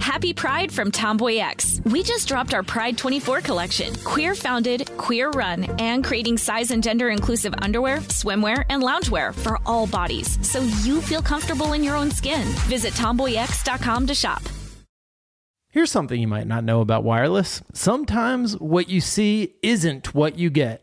Happy Pride from Tomboy X. We just dropped our Pride 24 collection. Queer founded, queer run, and creating size and gender inclusive underwear, swimwear, and loungewear for all bodies, so you feel comfortable in your own skin. Visit tomboyx.com to shop. Here's something you might not know about wireless. Sometimes what you see isn't what you get.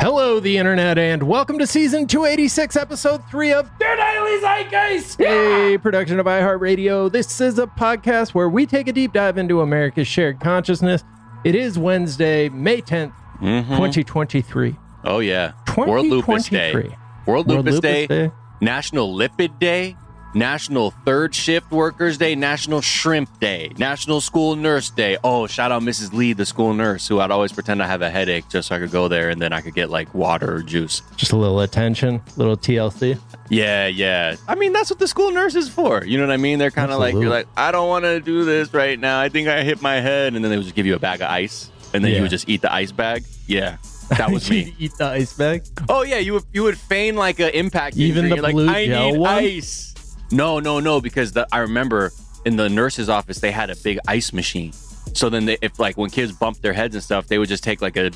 Hello, the internet, and welcome to season 286, episode 3 of Their Daily Zeitgeist, a production of iHeartRadio. This is a podcast where we take a deep dive into America's shared consciousness. It is Wednesday, May 10th, 2023. Oh, yeah. World Lupus Day. World Lupus Day. National Lipid Day. National Third Shift Workers Day, National Shrimp Day, National School Nurse Day. Oh, shout out Mrs. Lee, the school nurse, who I'd always pretend I have a headache just so I could go there and then I could get like water or juice. Just a little attention, little TLC. Yeah. I mean, that's what the school nurse is for. You know what I mean? They're kind of like, you're like, I don't want to do this right now. I think I hit my head. And then they would just give you a bag of ice and then you would just eat the ice bag. Yeah. That was me. Eat the ice bag? Oh, yeah. You would feign like an impact. Even the blue like, gel one? I need ice. No, because I remember in the nurse's office, they had a big ice machine. So then when kids bumped their heads and stuff, they would just take like a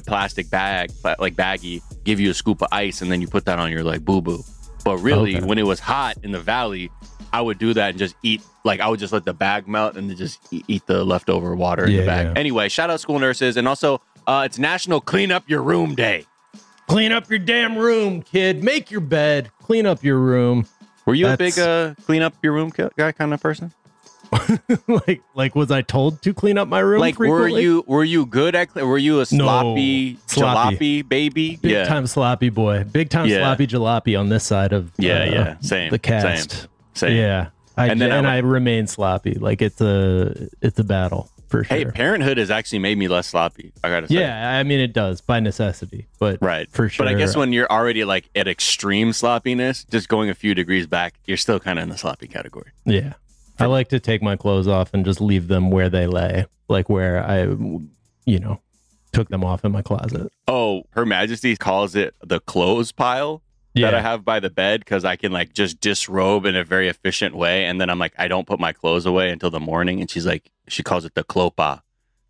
plastic bag, like baggie, give you a scoop of ice, and then you put that on your like boo-boo. But really, when it was hot in the valley, I would do that and just eat. Like I would just let the bag melt and then just eat the leftover water in the bag. Yeah. Anyway, shout out school nurses. And also, it's National Clean Up Your Room Day. Clean up your damn room, kid. Make your bed. Clean up your room. Were you a big clean up your room guy kind of person? like was I told to clean up my room? Like frequently? were you good at? Were you a sloppy jalopy baby? Big time sloppy boy. Big time sloppy jalopy on this side of same the cast. Same. Yeah, I remain sloppy. Like it's a battle for sure. Hey, parenthood has actually made me less sloppy. I gotta say. Yeah, I mean it does by necessity, but for sure. But I guess when you're already like at extreme sloppiness, just going a few degrees back, you're still kind of in the sloppy category. Yeah, I like to take my clothes off and just leave them where they lay, like where I, took them off in my closet. Oh, Her Majesty calls it the clothes pile. That I have by the bed because I can like just disrobe in a very efficient way. And then I'm like, I don't put my clothes away until the morning. And she's like, she calls it the clopa.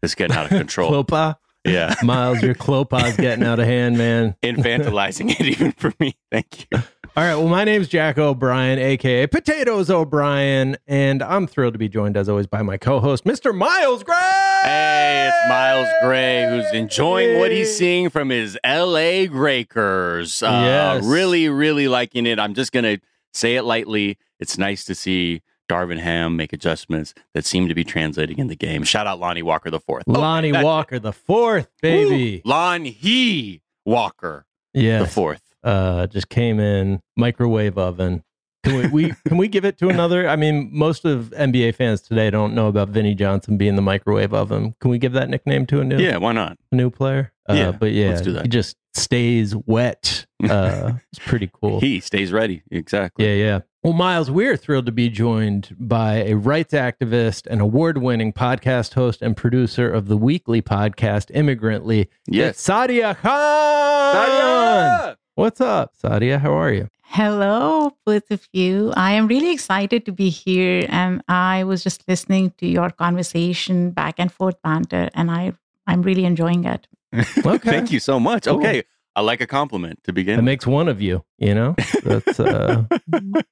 It's getting out of control. Clopa? Yeah. Miles, your clopa's getting out of hand, man. Infantilizing it even for me. Thank you. All right. Well, my name's Jack O'Brien, a.k.a. Potatoes O'Brien. And I'm thrilled to be joined, as always, by my co-host, Mr. Miles Gray. Hey, it's Miles Gray, who's enjoying what he's seeing from his LA Lakers. Yes. Really, really liking it. I'm just going to say it lightly. It's nice to see Darvin Ham make adjustments that seem to be translating in the game. Shout out Lonnie Walker the fourth. Lonnie Walker the fourth, baby. Ooh, Lonnie Walker the fourth. Just came in microwave oven. Can we give it to another? I mean, most of NBA fans today don't know about Vinnie Johnson being the microwave oven. Can we give that nickname to a new? Yeah, why not? A new player. Let's do that. He just stays wet. It's pretty cool. He stays ready. Exactly. Yeah. Well, Miles, we're thrilled to be joined by a rights activist, an award-winning podcast host, and producer of the weekly podcast Immigrantly. Yes, it's Sadia Khan. Sadia! What's up, Sadia? How are you? Hello, both of you. I am really excited to be here. And I was just listening to your conversation, back and forth banter, and I'm really enjoying it. Okay. Thank you so much. Cool. Okay. I like a compliment to begin. It makes one of you, That's,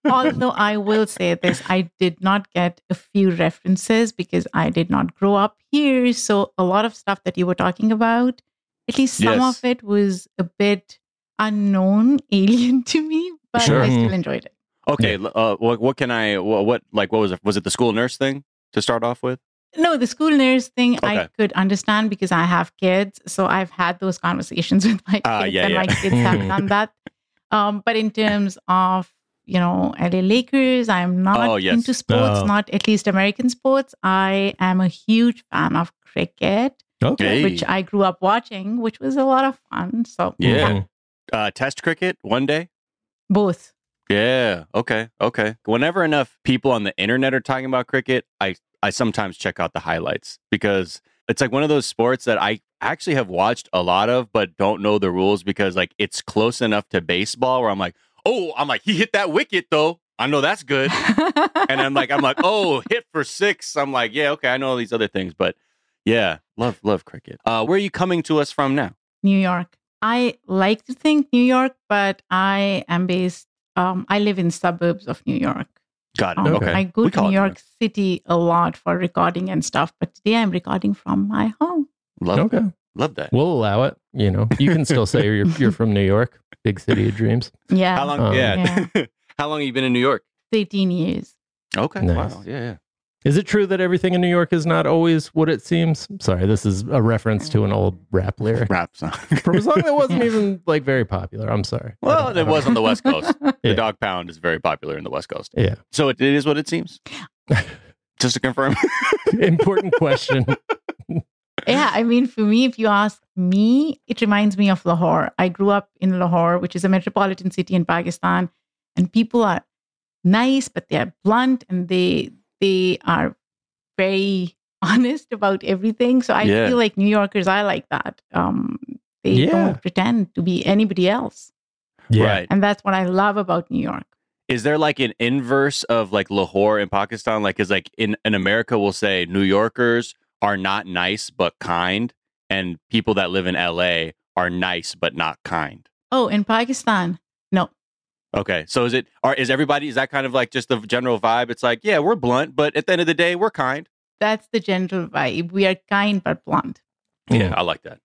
Although I will say this, I did not get a few references because I did not grow up here. So a lot of stuff that you were talking about, at least some of it was a bit unknown, alien to me, but sure. I still enjoyed it. Okay, was it the school nurse thing to start off with? No, the school nurse thing, okay. I could understand because I have kids, so I've had those conversations with my kids, my kids have done that. But in terms of, LA Lakers, I'm not into sports, not at least American sports. I am a huge fan of cricket, which I grew up watching, which was a lot of fun. So test cricket one day? Both. Yeah. Okay. Whenever enough people on the internet are talking about cricket, I sometimes check out the highlights because it's like one of those sports that I actually have watched a lot of, but don't know the rules because like it's close enough to baseball where I'm like, he hit that wicket though. I know that's good. And I'm like, oh, hit for six. I'm like, yeah, okay. I know all these other things, but yeah, love cricket. Where are you coming to us from now? New York. I like to think New York, but I am based. I live in suburbs of New York. Got it. Okay. I go to New York City a lot for recording and stuff, but today I'm recording from my home. Love that. We'll allow it. You can still say you're from New York, big city of dreams. Yeah. How long? How long have you been in New York? 18 years. Okay. Nice. Wow. Yeah. Is it true that everything in New York is not always what it seems? Sorry, this is a reference to an old rap lyric. Rap song. From a song that wasn't even very popular. I'm sorry. Well, it was on the West Coast. The Dog Pound is very popular in the West Coast. Yeah. So it is what it seems? Just to confirm. Important question. Yeah, I mean, for me, if you ask me, it reminds me of Lahore. I grew up in Lahore, which is a metropolitan city in Pakistan. And people are nice, but they are blunt and they are very honest about everything. So I feel like New Yorkers are like that. They don't pretend to be anybody else. Yeah. Right. And that's what I love about New York. Is there like an inverse of like Lahore in Pakistan? Like is like in America, we'll say New Yorkers are not nice, but kind. And people that live in LA are nice, but not kind. Oh, in Pakistan. No. Okay, so is that kind of like just the general vibe? It's like, yeah, we're blunt, but at the end of the day, we're kind. That's the general vibe. We are kind, but blunt. Yeah, I like that.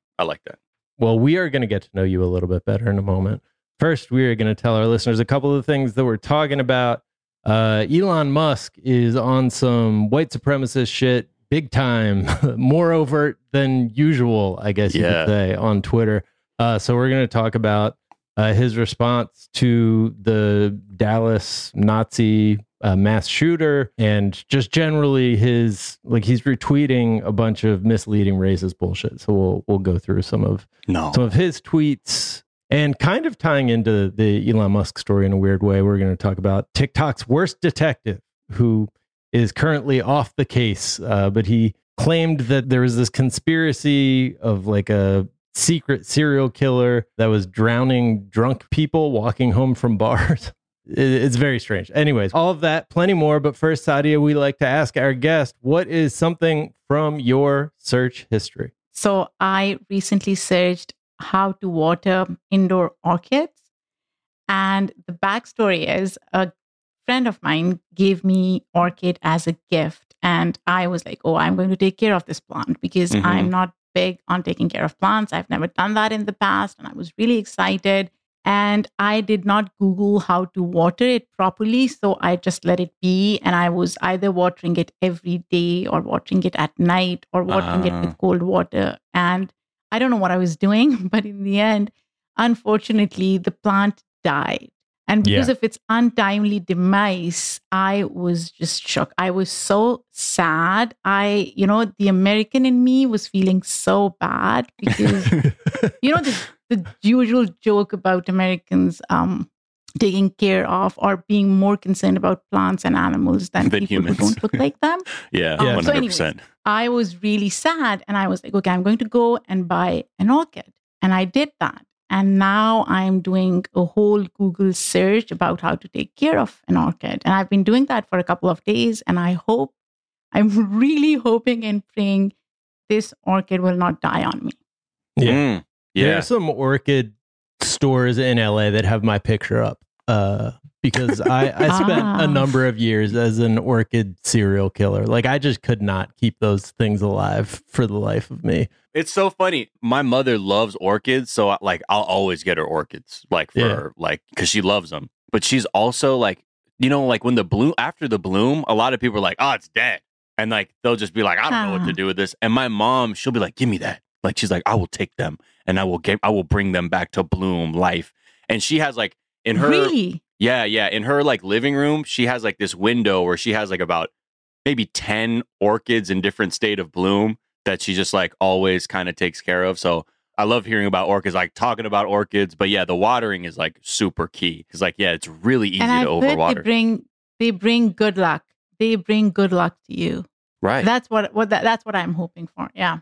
Well, we are going to get to know you a little bit better in a moment. First, we are going to tell our listeners a couple of things that we're talking about. Elon Musk is on some white supremacist shit, big time, more overt than usual, I guess you could say, on Twitter. So we're going to talk about his response to the Dallas Nazi mass shooter and just generally he's retweeting a bunch of misleading racist bullshit. So we'll go through some of his tweets and kind of tying into the Elon Musk story in a weird way. We're going to talk about TikTok's worst detective who is currently off the case. But he claimed that there was this conspiracy of like a secret serial killer that was drowning drunk people walking home from bars. It's very strange. Anyways, all of that, plenty more. But first, Sadia, we like to ask our guest, what is something from your search history? So I recently searched how to water indoor orchids. And the backstory is a friend of mine gave me orchid as a gift. And I was like, oh, I'm going to take care of this plant because I'm not big on taking care of plants. I've never done that in the past. And I was really excited. And I did not Google how to water it properly. So I just let it be. And I was either watering it every day or watering it at night or watering it with cold water. And I don't know what I was doing. But in the end, unfortunately, the plant died. And because of its untimely demise, I was just shocked. I was so sad. The American in me was feeling so bad because, the usual joke about Americans taking care of or being more concerned about plants and animals than people humans who don't look like them. Yeah, 100%. So anyways, I was really sad. And I was like, okay, I'm going to go and buy an orchid. And I did that. And now I'm doing a whole Google search about how to take care of an orchid. And I've been doing that for a couple of days. And I'm really hoping and praying this orchid will not die on me. Yeah. There are some orchid stores in LA that have my picture up. because I spent a number of years as an orchid serial killer. Like, I just could not keep those things alive for the life of me. It's so funny. My mother loves orchids, so I'll always get her orchids, like, for her, like, because she loves them. But she's also like, you know, like when the bloom, after the bloom, a lot of people are like, oh, it's dead. And like, they'll just be like, I don't know what to do with this. And my mom, she'll be like, give me that. Like, she's like, I will take them and I will bring them back to bloom life. And she has like in her, really? Yeah. In her like living room, she has like this window where she has like about maybe 10 orchids in different state of bloom that she just like always kind of takes care of. So I love hearing about orchids, like talking about orchids. But yeah, the watering is like super key. Cause like, yeah, it's really easy to overwater. They bring good luck. They bring good luck to you. Right. That's what I'm hoping for. Yeah.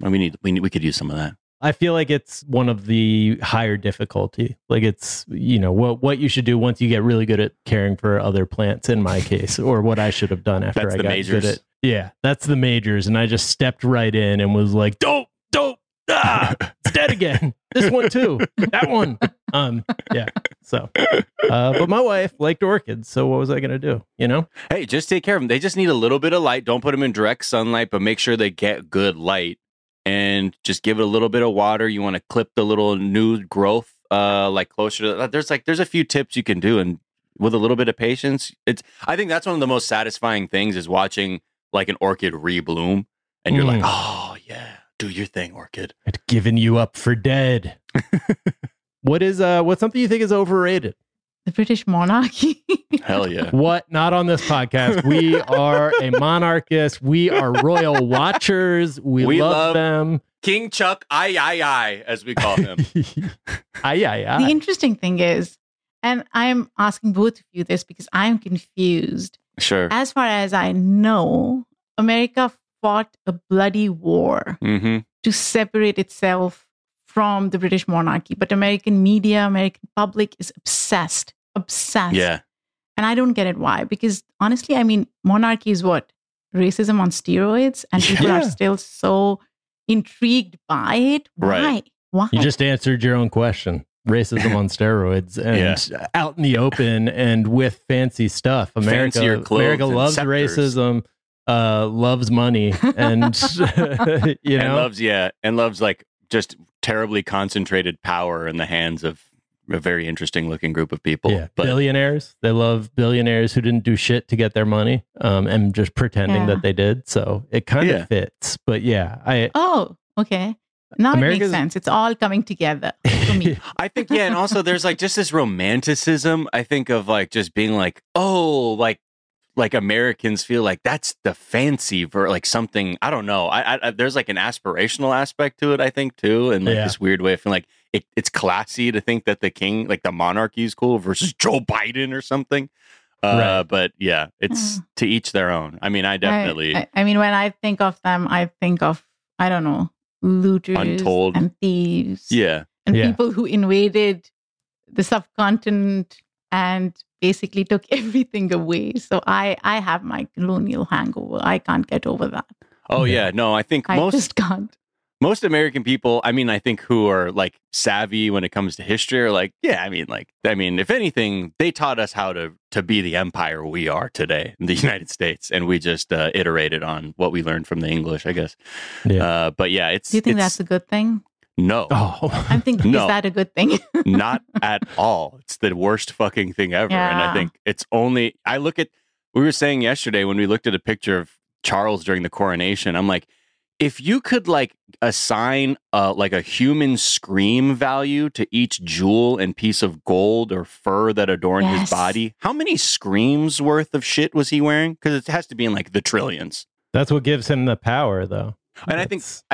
We could use some of that. I feel like it's one of the higher difficulty. Like, it's, you know, what you should do once you get really good at caring for other plants, in my case, or what I should have done after I got good at it. Yeah, that's the majors. And I just stepped right in and was like, dope. Ah, it's dead again. This one too. That one. Yeah. So, but my wife liked orchids. So what was I going to do? You know? Hey, just take care of them. They just need a little bit of light. Don't put them in direct sunlight, but make sure they get good light. And just give it a little bit of water. You want to clip the little new growth, like closer to. There's a few tips you can do, and with a little bit of patience, it's. I think that's one of the most satisfying things is watching like an orchid rebloom, and you're like, oh yeah, do your thing, orchid. I'd given you up for dead. What's something you think is overrated? The British monarchy. Hell yeah. What? Not on this podcast. We are a monarchist. We are royal watchers. We love them. King Chuck, I, as we call him. I. The interesting thing is, and I'm asking both of you this because I'm confused. Sure. As far as I know, America fought a bloody war to separate itself from the British monarchy, but American media, American public is obsessed. Yeah. And I don't get it why, because honestly, I mean, monarchy is what? Racism on steroids, and people are still so intrigued by it. Right. Why? You just answered your own question. Racism on steroids and out in the open and with fancy stuff. America loves racism. Loves money and, you know, and loves like just terribly concentrated power in the hands of a very interesting looking group of people. Yeah. But billionaires. They love billionaires who didn't do shit to get their money and just pretending that they did. So it kind of fits. But yeah. Oh, okay. Now America's, it makes sense. It's all coming together for me. I think, yeah. And also there's like just this romanticism, I think, of like just being like, oh, like Americans feel like that's the fancy for like something. I don't know. I there's like an aspirational aspect to it, I think, too. And like this weird way of feeling like it's classy to think that the king, like the monarchy is cool versus Joe Biden or something. Right. But yeah, it's to each their own. I mean, I definitely. I mean, when I think of them, I think of, I don't know, looters untold. And thieves. Yeah. And people who invaded the subcontinent and basically took everything away. So I have my colonial hangover. I can't get over that. Oh yeah. No, I think I just can't. Most American people, I mean, I think who are like savvy when it comes to history are like, yeah, I mean, if anything, they taught us how to be the empire we are today in the United States. And we just iterated on what we learned from the English, I guess. Yeah. But yeah, it's. Do you think that's a good thing? No. Oh. I'm thinking, is that a good thing? Not at all. It's the worst fucking thing ever. Yeah. And I think it's only, we were saying yesterday when we looked at a picture of Charles during the coronation, I'm like, if you could like assign like a human scream value to each jewel and piece of gold or fur that adorned his body, how many screams worth of shit was he wearing? Because it has to be in like the trillions. That's what gives him the power, though. And I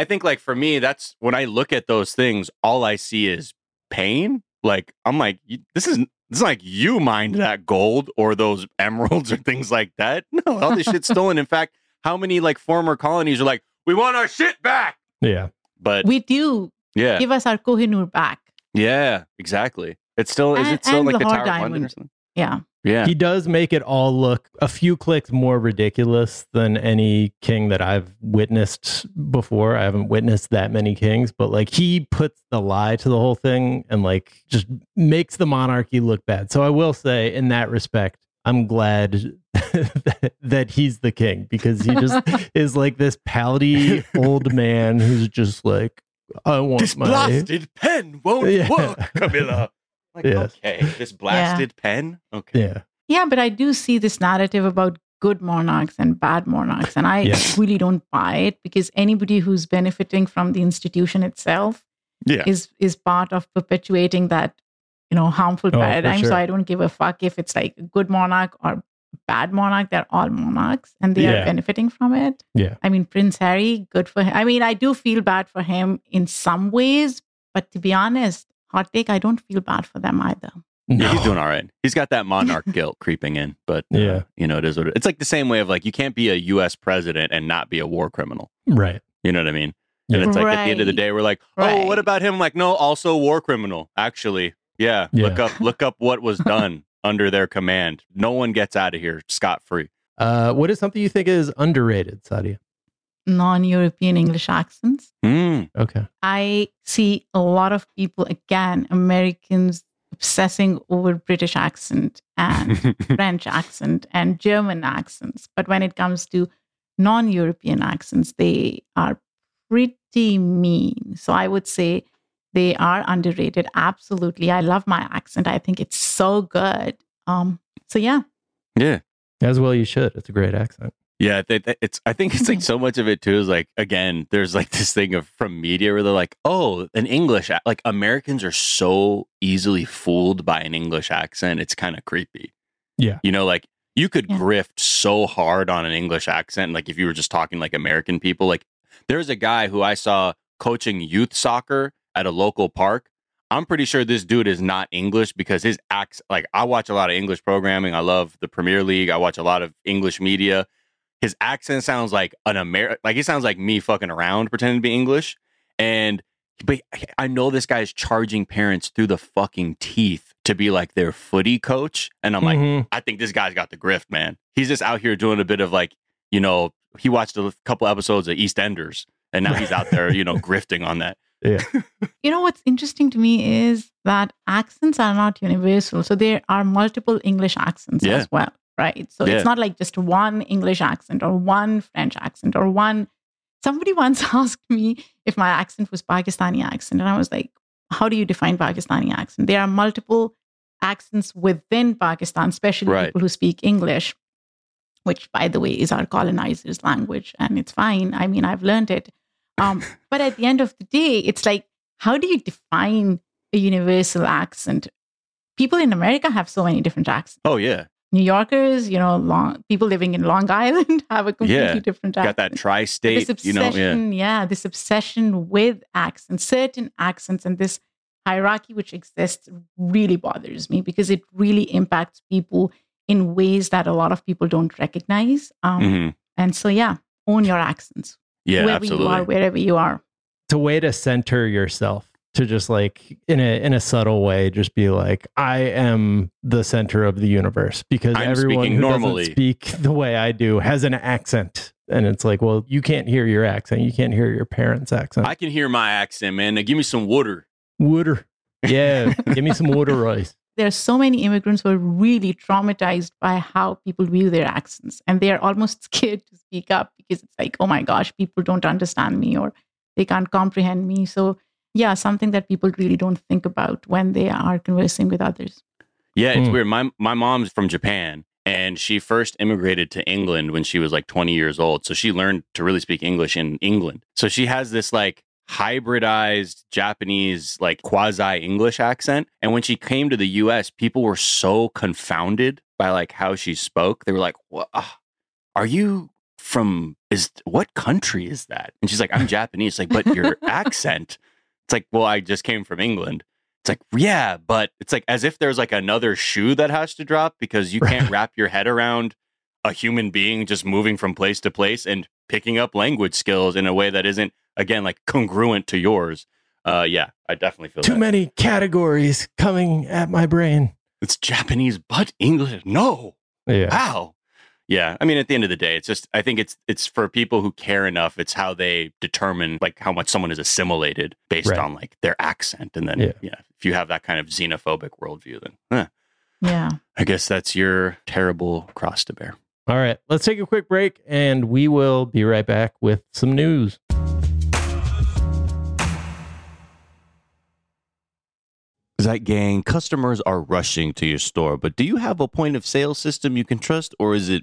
think like for me, that's when I look at those things, all I see is pain. Like, I'm like, it's like you mined that gold or those emeralds or things like that. No, all this shit's stolen. In fact, how many like former colonies are like, we want our shit back. Yeah. But we do. Yeah. Give us our Kohinoor back. Yeah, exactly. It's still like Lahore the Tower of London or something? Yeah. Yeah. He does make it all look a few clicks more ridiculous than any king that I've witnessed before. I haven't witnessed that many kings, but like he puts the lie to the whole thing and like just makes the monarchy look bad. So I will say in that respect, I'm glad that he's the king, because he just is like this pouty old man who's just like, I want this blasted pen won't work, Camilla. Like, okay, this blasted pen. Okay. Yeah. Yeah, but I do see this narrative about good monarchs and bad monarchs. And I really don't buy it, because anybody who's benefiting from the institution itself is part of perpetuating that, you know, harmful paradigm. Sure. So I don't give a fuck if it's like a good monarch or bad monarch. They're all monarchs and they are benefiting from it. Yeah. I mean, Prince Harry, good for him. I mean, I do feel bad for him in some ways, but to be honest, hot take, I don't feel bad for them either. No. Yeah, he's doing all right. He's got that monarch guilt creeping in, but you know, it is what it is. It's like the same way of like, you can't be a U.S. president and not be a war criminal. Right. You know what I mean? And it's like at the end of the day, we're like, oh, what about him? Like, no, also war criminal. Actually, look up what was done under their command. No one gets out of here scot-free. What is something you think is underrated, Sadia? Non-European English accents. Okay. I see a lot of people, again, Americans obsessing over British accent and French accent and German accents. But when it comes to non-European accents, they are pretty mean. So I would say they are underrated. Absolutely. I love my accent. I think it's so good. Yeah. As well you should. It's a great accent. Yeah, it's. I think it's like so much of it too is like, again, there's like this thing from media where they're like, oh, an English, like Americans are so easily fooled by an English accent. It's kind of creepy. Yeah. You know, like you could grift so hard on an English accent. Like if you were just talking like American people, like there's a guy who I saw coaching youth soccer at a local park. I'm pretty sure this dude is not English because his accent, like I watch a lot of English programming. I love the Premier League. I watch a lot of English media. His accent sounds like an American, like he sounds like me fucking around pretending to be English. But I know this guy is charging parents through the fucking teeth to be like their footy coach. And I'm like, I think this guy's got the grift, man. He's just out here doing a bit of like, you know, he watched a couple episodes of EastEnders and now he's out there, you know, grifting on that. Yeah. You know, what's interesting to me is that accents are not universal. So there are multiple English accents as well. Right. So it's not like just one English accent or one French accent or one. Somebody once asked me if my accent was Pakistani accent. And I was like, how do you define Pakistani accent? There are multiple accents within Pakistan, especially people who speak English, which, by the way, is our colonizers' language. And it's fine. I mean, I've learned it. But at the end of the day, it's like, how do you define a universal accent? People in America have so many different accents. Oh, yeah. New Yorkers, you know, people living in Long Island have a completely different accent. Got that tri-state, this obsession, this obsession with accents, certain accents, and this hierarchy which exists really bothers me because it really impacts people in ways that a lot of people don't recognize. And so, own your accents. Yeah, wherever you are. It's a way to center yourself. To just like in a subtle way, just be like, I am the center of the universe because everyone who doesn't speak the way I do has an accent. And it's like, well, you can't hear your accent. You can't hear your parents' accent. I can hear my accent, man. Now give me some water. Water. Yeah. Give me some water, rice. There are so many immigrants who are really traumatized by how people view their accents. And they are almost scared to speak up because it's like, oh my gosh, people don't understand me or they can't comprehend me. So yeah, something that people really don't think about when they are conversing with others. Yeah, it's weird. My mom's from Japan, and she first immigrated to England when she was like 20 years old. So she learned to really speak English in England. So she has this like hybridized Japanese, like quasi-English accent. And when she came to the U.S., people were so confounded by like how she spoke. They were like, are you from, what country is that? And she's like, I'm Japanese. Like, but your accent... It's like, well, I just came from England. It's like, yeah, but it's like as if there's like another shoe that has to drop because you can't wrap your head around a human being just moving from place to place and picking up language skills in a way that isn't, again, like congruent to yours. Yeah, I definitely feel too many categories coming at my brain. It's Japanese, but English. No. Yeah. Wow. Yeah. I mean, at the end of the day, it's just, I think it's for people who care enough. It's how they determine like how much someone is assimilated based on like their accent. And then if you have that kind of xenophobic worldview, then I guess that's your terrible cross to bear. All right, let's take a quick break and we will be right back with some news. Zeitgang, customers are rushing to your store, but do you have a point of sale system you can trust, or is it,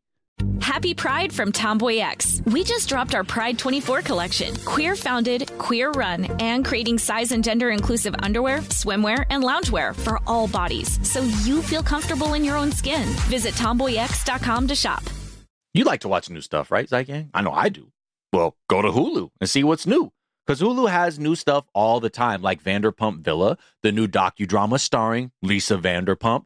Happy Pride from Tomboy X. We just dropped our Pride 24 collection. Queer founded, queer run, and creating size and gender inclusive underwear, swimwear, and loungewear for all bodies, so you feel comfortable in your own skin. Visit tomboyx.com to shop. You like to watch new stuff, right, Zeitgang? I know I do. Well, go to Hulu and see what's new, because Hulu has new stuff all the time, like Vanderpump Villa, the new docudrama starring Lisa Vanderpump.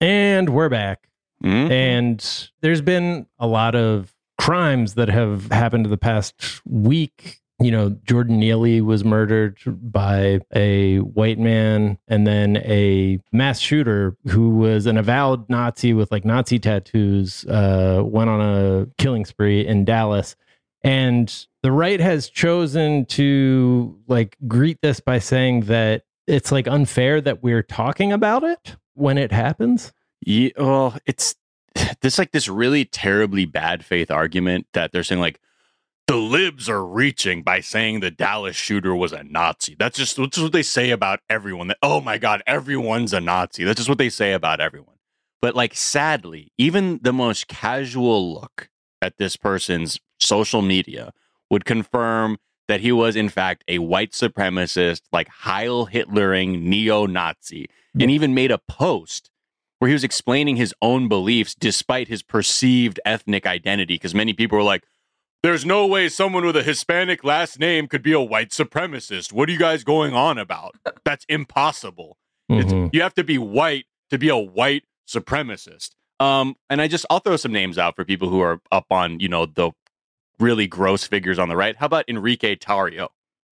And we're back. Mm-hmm. And there's been a lot of crimes that have happened in the past week. You know, Jordan Neely was murdered by a white man, and then a mass shooter who was an avowed Nazi with like Nazi tattoos went on a killing spree in Dallas. And the right has chosen to like greet this by saying that it's like unfair that we're talking about it when it happens. Yeah, well, it's this like this really terribly bad faith argument that they're saying like the libs are reaching by saying the Dallas shooter was a Nazi. That's what they say about everyone. That, oh my God, everyone's a Nazi. That's just what they say about everyone. But like, sadly, even the most casual look at this person's social media would confirm that he was, in fact, a white supremacist, like Heil Hitlering neo-Nazi, and even made a post where he was explaining his own beliefs despite his perceived ethnic identity, because many people were like, there's no way someone with a Hispanic last name could be a white supremacist. What are you guys going on about? That's impossible. Mm-hmm. You have to be white to be a white supremacist. And I'll throw some names out for people who are up on, the really gross figures on the right. How about Enrique Tarrio,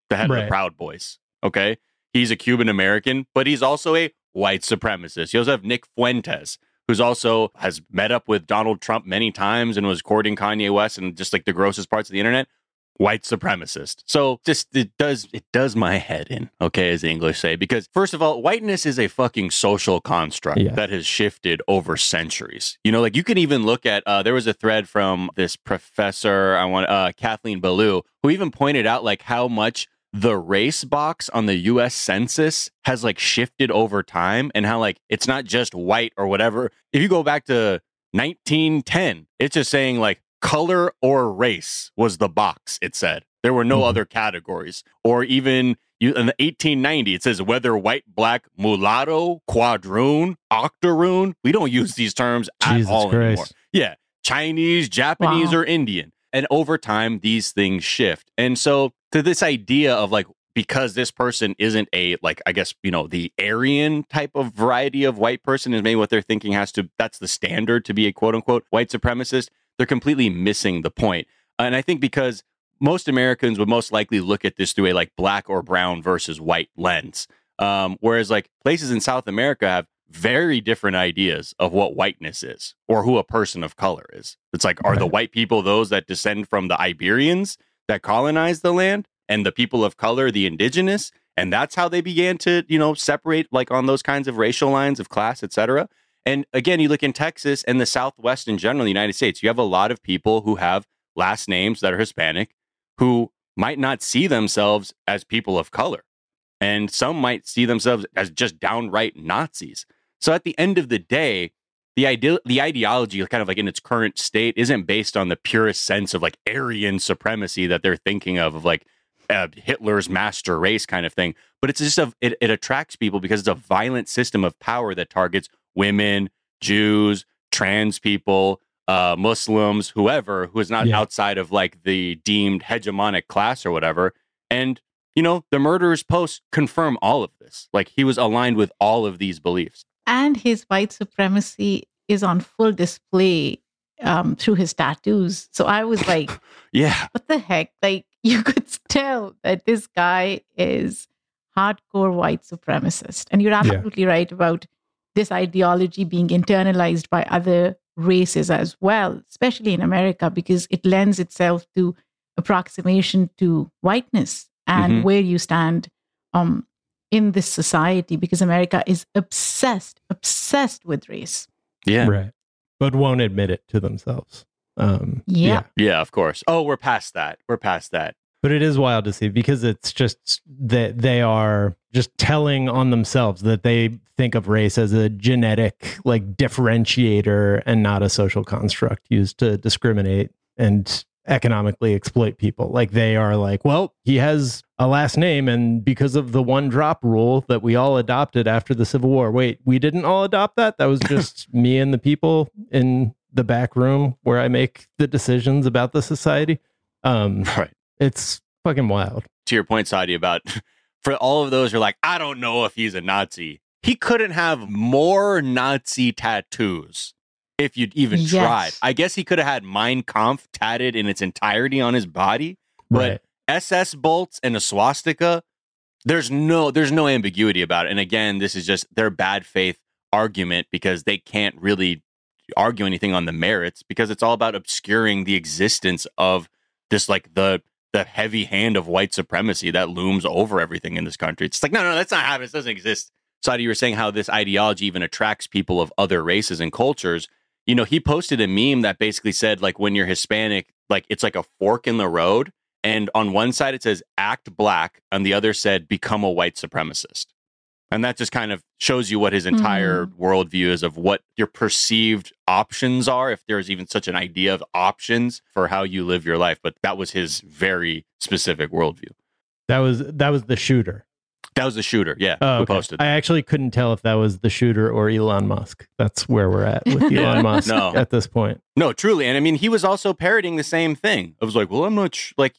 the head of the Proud Boys? Okay. He's a Cuban American, but he's also a white supremacist. You also have Nick Fuentes, who's also has met up with Donald Trump many times and was courting Kanye West and just like the grossest parts of the internet. white supremacist. So just it does my head in, okay, as the English say, because first of all, whiteness is a fucking social construct that has shifted over centuries. You know, like you can even look at there was a thread from this professor, Kathleen Ballou, who even pointed out like how much the race box on the U.S. census has like shifted over time, and how like it's not just white or whatever. If you go back to 1910, it's just saying like color or race was the box. It said there were no other categories. Or even in the 1890, it says whether white, black, mulatto, quadroon, octoroon. We don't use these terms at all anymore. Yeah. Chinese, Japanese, or Indian. And over time, these things shift. And so to this idea of like, because this person isn't a, like, I guess, you know, the Aryan type of variety of white person is maybe what they're thinking that's the standard to be a quote unquote white supremacist. They're completely missing the point. And I think because most Americans would most likely look at this through a like black or brown versus white lens. Whereas like places in South America have very different ideas of what whiteness is or who a person of color is. It's like, are the white people those that descend from the Iberians that colonized the land, and the people of color, the indigenous? And that's how they began to, you know, separate like on those kinds of racial lines of class, etc. And again, you look in Texas and the Southwest in general, the United States, you have a lot of people who have last names that are Hispanic who might not see themselves as people of color. And some might see themselves as just downright Nazis. So at the end of the day, the ideology kind of like in its current state isn't based on the purest sense of like Aryan supremacy that they're thinking of like Hitler's master race kind of thing. But it's just it attracts people because it's a violent system of power that targets women, Jews, trans people, Muslims, whoever, who is not outside of like the deemed hegemonic class or whatever. And, you know, the murderer's posts confirm all of this. Like he was aligned with all of these beliefs. And his white supremacy is on full display through his tattoos. So I was like, what the heck? Like you could tell that this guy is hardcore white supremacist. And you're absolutely right about this ideology being internalized by other races as well, especially in America, because it lends itself to approximation to whiteness and where you stand in this society, because America is obsessed with race. Yeah. Right. But won't admit it to themselves. Yeah, of course. Oh, we're past that. But it is wild to see, because it's just that they are just telling on themselves that they think of race as a genetic like differentiator and not a social construct used to discriminate and economically exploit people. Like they are like, well, he has a last name, and because of the one drop rule that we all adopted after the Civil War. Wait, we didn't all adopt that? That was just me and the people in the back room where I make the decisions about the society. Right. It's fucking wild. To your point, Sadia, about for all of those who are like, I don't know if he's a Nazi. He couldn't have more Nazi tattoos if you'd even tried. I guess he could have had Mein Kampf tatted in its entirety on his body, but SS bolts and a swastika, there's no ambiguity about it. And again, this is just their bad faith argument, because they can't really argue anything on the merits, because it's all about obscuring the existence of this like the heavy hand of white supremacy that looms over everything in this country. It's like, no, that's not happening. It doesn't exist. Sadia, you were saying how this ideology even attracts people of other races and cultures. You know, he posted a meme that basically said, like, when you're Hispanic, like, it's like a fork in the road. And on one side, it says, act black. And the other said, become a white supremacist. And that just kind of shows you what his entire worldview is of what your perceived options are, if there's even such an idea of options for how you live your life. But that was his very specific worldview. That was the shooter. That was the shooter, who posted that. I actually couldn't tell if that was the shooter or Elon Musk. That's where we're at with Elon Musk at this point. No, truly. And I mean, he was also parroting the same thing. I was like, well, I'm not like,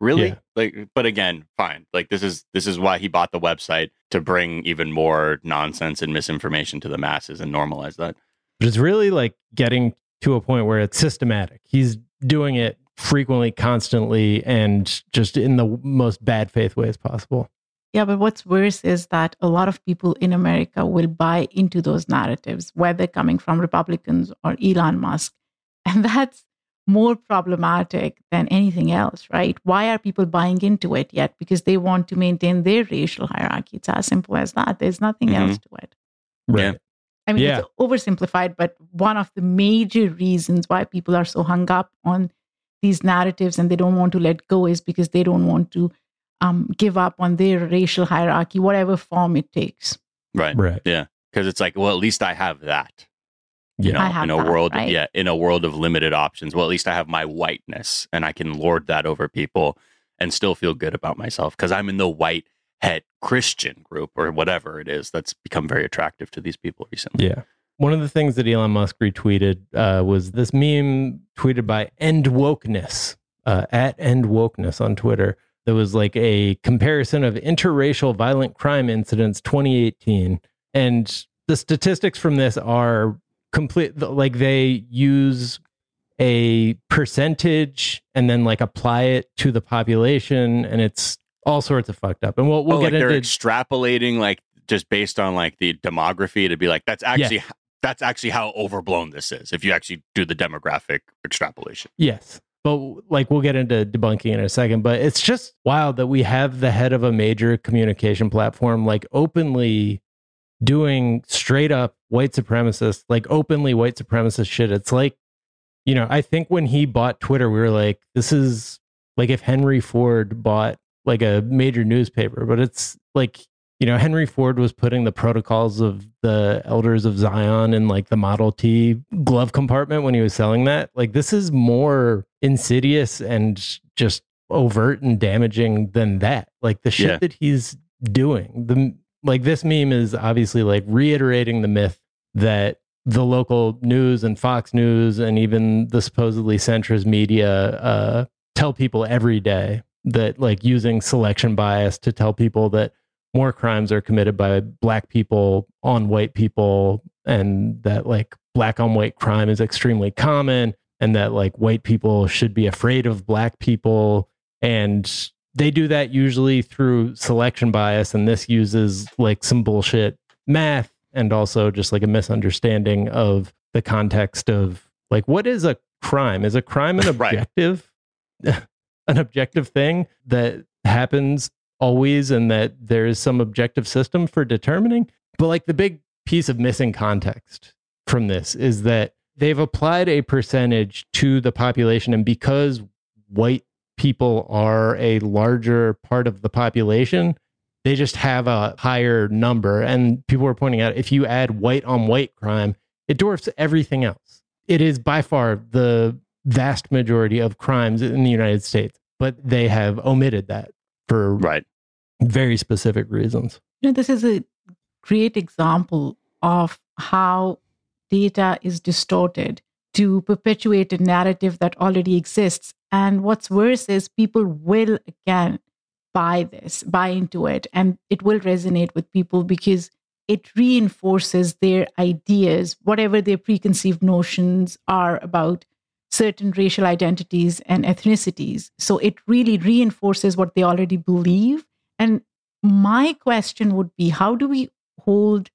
really? Yeah. Like, but again, fine. Like, this is why he bought the website, to bring even more nonsense and misinformation to the masses and normalize that. But it's really like getting to a point where it's systematic. He's doing it frequently, constantly, and just in the most bad faith ways possible. Yeah, but what's worse is that a lot of people in America will buy into those narratives, whether coming from Republicans or Elon Musk. And that's more problematic than anything else, right? Why are people buying into it yet? Because they want to maintain their racial hierarchy. It's as simple as that. There's nothing else to it. Right. Yeah. I mean, it's oversimplified, but one of the major reasons why people are so hung up on these narratives and they don't want to let go is because they don't want to give up on their racial hierarchy, whatever form it takes. Right. Right. Yeah. Because it's like, well, at least I have that. You know, in a world of limited options. Well, at least I have my whiteness and I can lord that over people and still feel good about myself because I'm in the white het Christian group or whatever it is that's become very attractive to these people recently. Yeah. One of the things that Elon Musk retweeted was this meme tweeted by EndWokeness, at EndWokeness on Twitter. There was like a comparison of interracial violent crime incidents 2018. And the statistics from this are complete, like they use a percentage and then like apply it to the population, and it's all sorts of fucked up. And we'll get like into, they're extrapolating like just based on like the demography to be like that's actually how overblown this is if you actually do the demographic extrapolation. Yes, but like we'll get into debunking in a second. But it's just wild that we have the head of a major communication platform like openly doing straight up white supremacist, like openly white supremacist shit. It's like, you know, I think when he bought Twitter, we were like, this is like if Henry Ford bought like a major newspaper, but it's like, you know, Henry Ford was putting the protocols of the elders of Zion in like the Model T glove compartment when he was selling that. Like this is more insidious and just overt and damaging than that. Like the shit that he's doing, like this meme is obviously like reiterating the myth that the local news and Fox News and even the supposedly centrist media tell people every day that like using selection bias to tell people that more crimes are committed by black people on white people, and that like black on white crime is extremely common, and that like white people should be afraid of black people. And they do that usually through selection bias, and this uses like some bullshit math and also just like a misunderstanding of the context of like what is a crime? Is a crime an objective an objective thing that happens always and that there is some objective system for determining? But like the big piece of missing context from this is that they've applied a percentage to the population, and because white people are a larger part of the population, they just have a higher number. And people are pointing out, if you add white on white crime, it dwarfs everything else. It is by far the vast majority of crimes in the United States, but they have omitted that for very specific reasons. You know, this is a great example of how data is distorted to perpetuate a narrative that already exists. And what's worse is people will, again, buy into it. And it will resonate with people because it reinforces their ideas, whatever their preconceived notions are about certain racial identities and ethnicities. So it really reinforces what they already believe. And my question would be, how do we hold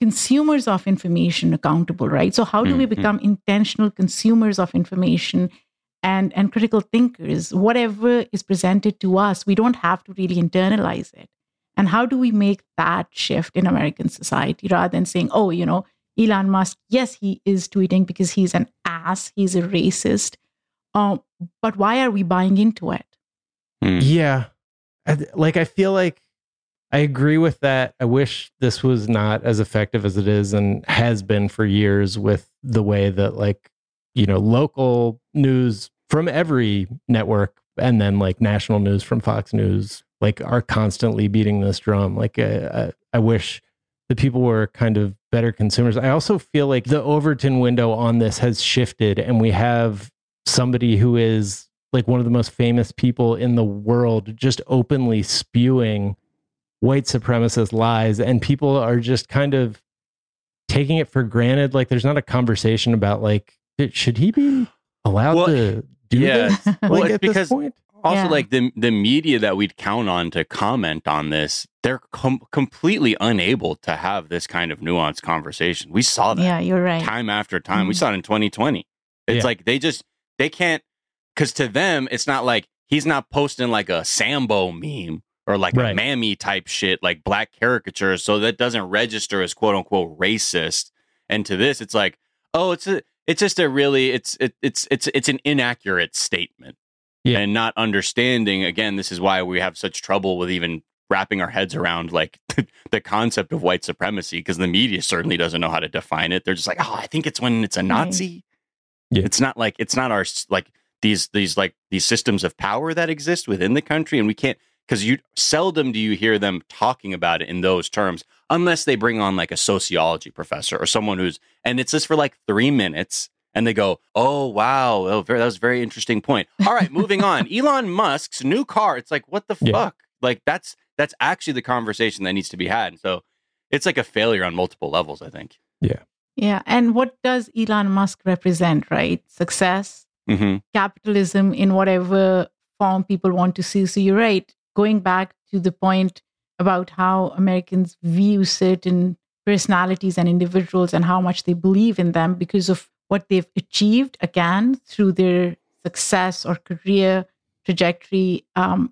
consumers of information accountable, right? So how do we become intentional consumers of information and critical thinkers? Whatever is presented to us, we don't have to really internalize it. And how do we make that shift in American society rather than saying, oh, you know, Elon Musk, yes, he is tweeting because he's an ass, he's a racist, but why are we buying into it? Yeah. I feel like I agree with that. I wish this was not as effective as it is and has been for years with the way that, like, you know, local news from every network and then like national news from Fox News, like, are constantly beating this drum. Like, I wish the people were kind of better consumers. I also feel like the Overton window on this has shifted, and we have somebody who is like one of the most famous people in the world just openly spewing white supremacist lies, and people are just kind of taking it for granted. Like, there's not a conversation about like, should he be allowed to do this? Like, well, at this point? Also, like the media that we'd count on to comment on this, they're completely unable to have this kind of nuanced conversation. We saw that time after time. We saw it in 2020. It's like they just they can't, because to them, it's not like he's not posting like a Sambo meme or like a Mammy type shit, like black caricatures. So that doesn't register as quote unquote racist. And to this, it's like, oh, it's an inaccurate statement. Yeah. And not understanding, again, this is why we have such trouble with even wrapping our heads around like the concept of white supremacy, because the media certainly doesn't know how to define it. They're just like, oh, I think it's when it's a Nazi. Yeah. It's not like, it's not our like these systems of power that exist within the country, and we can't, because you seldom do you hear them talking about it in those terms unless they bring on like a sociology professor or someone who's, and it's just for like 3 minutes. And they go, oh, wow, that was a very interesting point. All right, moving on. Elon Musk's new car. It's like, what the fuck? Like, that's actually the conversation that needs to be had. And so it's like a failure on multiple levels, I think. Yeah. Yeah. And what does Elon Musk represent, right? Success, capitalism in whatever form people want to see. So you're right. Going back to the point about how Americans view certain personalities and individuals and how much they believe in them because of what they've achieved, again, through their success or career trajectory,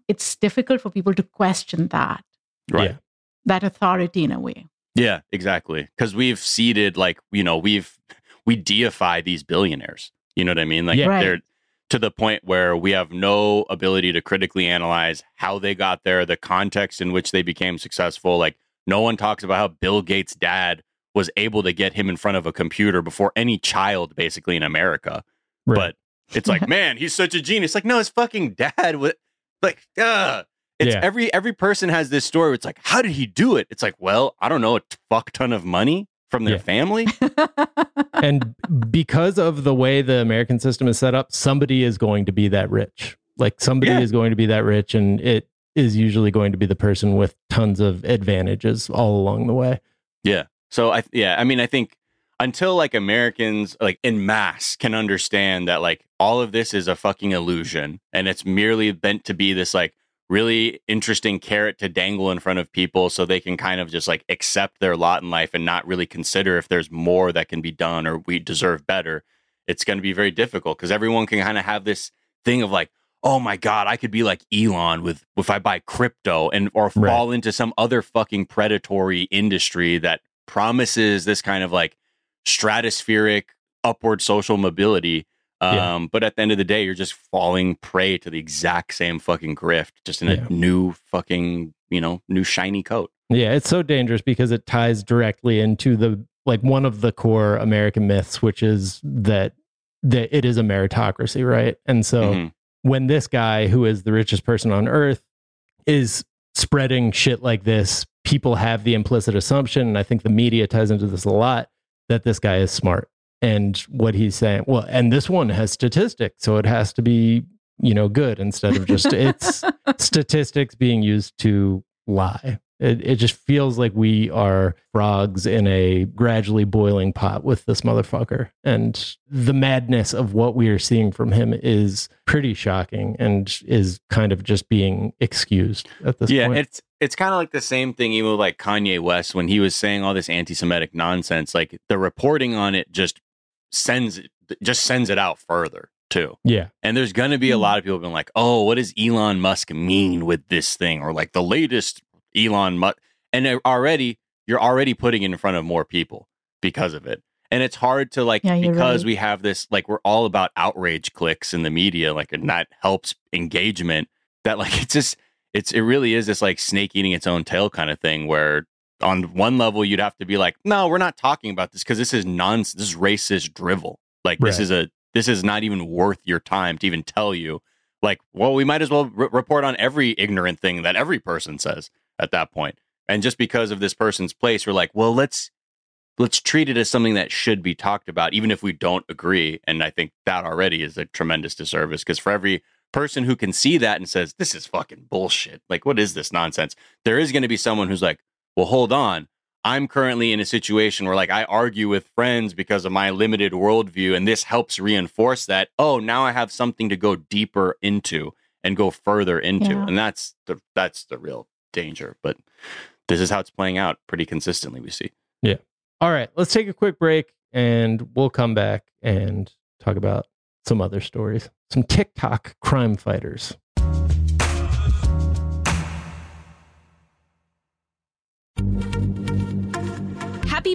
it's difficult for people to question that. Right. Yeah. That authority in a way. Yeah, exactly. Because we've seeded, like, you know, we deify these billionaires. You know what I mean? Like, they're to the point where we have no ability to critically analyze how they got there, the context in which they became successful. Like, no one talks about how Bill Gates' dad was able to get him in front of a computer before any child, basically, in America. Right. But it's like, man, he's such a genius. Like, no, his fucking dad was like, it's every person has this story. It's like, how did he do it? It's like, well, I don't know, a fuck ton of money from their family. And because of the way the American system is set up, somebody is going to be that rich. Like, somebody is going to be that rich. And it is usually going to be the person with tons of advantages all along the way. Yeah. So, I think until like Americans like en masse can understand that like all of this is a fucking illusion and it's merely meant to be this like really interesting carrot to dangle in front of people so they can kind of just like accept their lot in life and not really consider if there's more that can be done or we deserve better. It's going to be very difficult because everyone can kind of have this thing of like, oh my God, I could be like Elon with if I buy crypto and or fall into some other fucking predatory industry that promises this kind of like stratospheric upward social mobility. But at the end of the day, you're just falling prey to the exact same fucking grift, just in a new fucking, you know, new shiny coat. Yeah, it's so dangerous because it ties directly into the like one of the core American myths, which is that it is a meritocracy, right? And so when this guy who is the richest person on earth is spreading shit like this, people have the implicit assumption, and I think the media ties into this a lot, that this guy is smart and what he's saying. Well, and this one has statistics, so it has to be, you know, good instead of just it's statistics being used to lie. It just feels like we are frogs in a gradually boiling pot with this motherfucker. And the madness of what we are seeing from him is pretty shocking and is kind of just being excused at this point. Yeah, it's kind of like the same thing even with like Kanye West when he was saying all this anti-Semitic nonsense. Like the reporting on it just sends it out further too. Yeah. And there's going to be a lot of people being like, oh, what does Elon Musk mean with this thing? Or like the latest Elon Musk. And you're already putting it in front of more people because of it. And it's hard to like, because we have this, like we're all about outrage clicks in the media, like, and that helps engagement that like, it's just, it really is this like snake eating its own tail kind of thing where on one level you'd have to be like, no, we're not talking about this because this is nonsense. This is racist drivel. Like this is not even worth your time to even tell you like, well, we might as well report on every ignorant thing that every person says at that point. And just because of this person's place, we're like, well, let's treat it as something that should be talked about, even if we don't agree. And I think that already is a tremendous disservice because for every person who can see that and says, this is fucking bullshit. Like, what is this nonsense? There is going to be someone who's like, well, hold on. I'm currently in a situation where like I argue with friends because of my limited worldview. And this helps reinforce that. Oh, now I have something to go deeper into and go further into. Yeah. And that's the real danger. But this is how it's playing out pretty consistently. We see. Yeah. All right. Let's take a quick break and we'll come back and talk about some other stories. Some TikTok crime fighters. Happy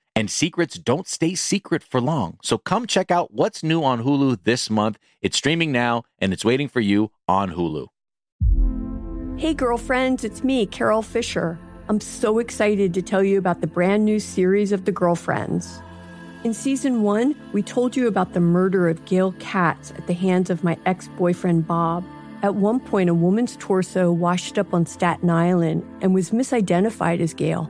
and secrets don't stay secret for long. So come check out what's new on Hulu this month. It's streaming now, and it's waiting for you on Hulu. Hey, girlfriends, it's me, Carol Fisher. I'm so excited to tell you about the brand new series of The Girlfriends. In season 1, we told you about the murder of Gail Katz at the hands of my ex-boyfriend, Bob. At one point, a woman's torso washed up on Staten Island and was misidentified as Gail.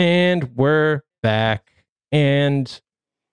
And we're back. And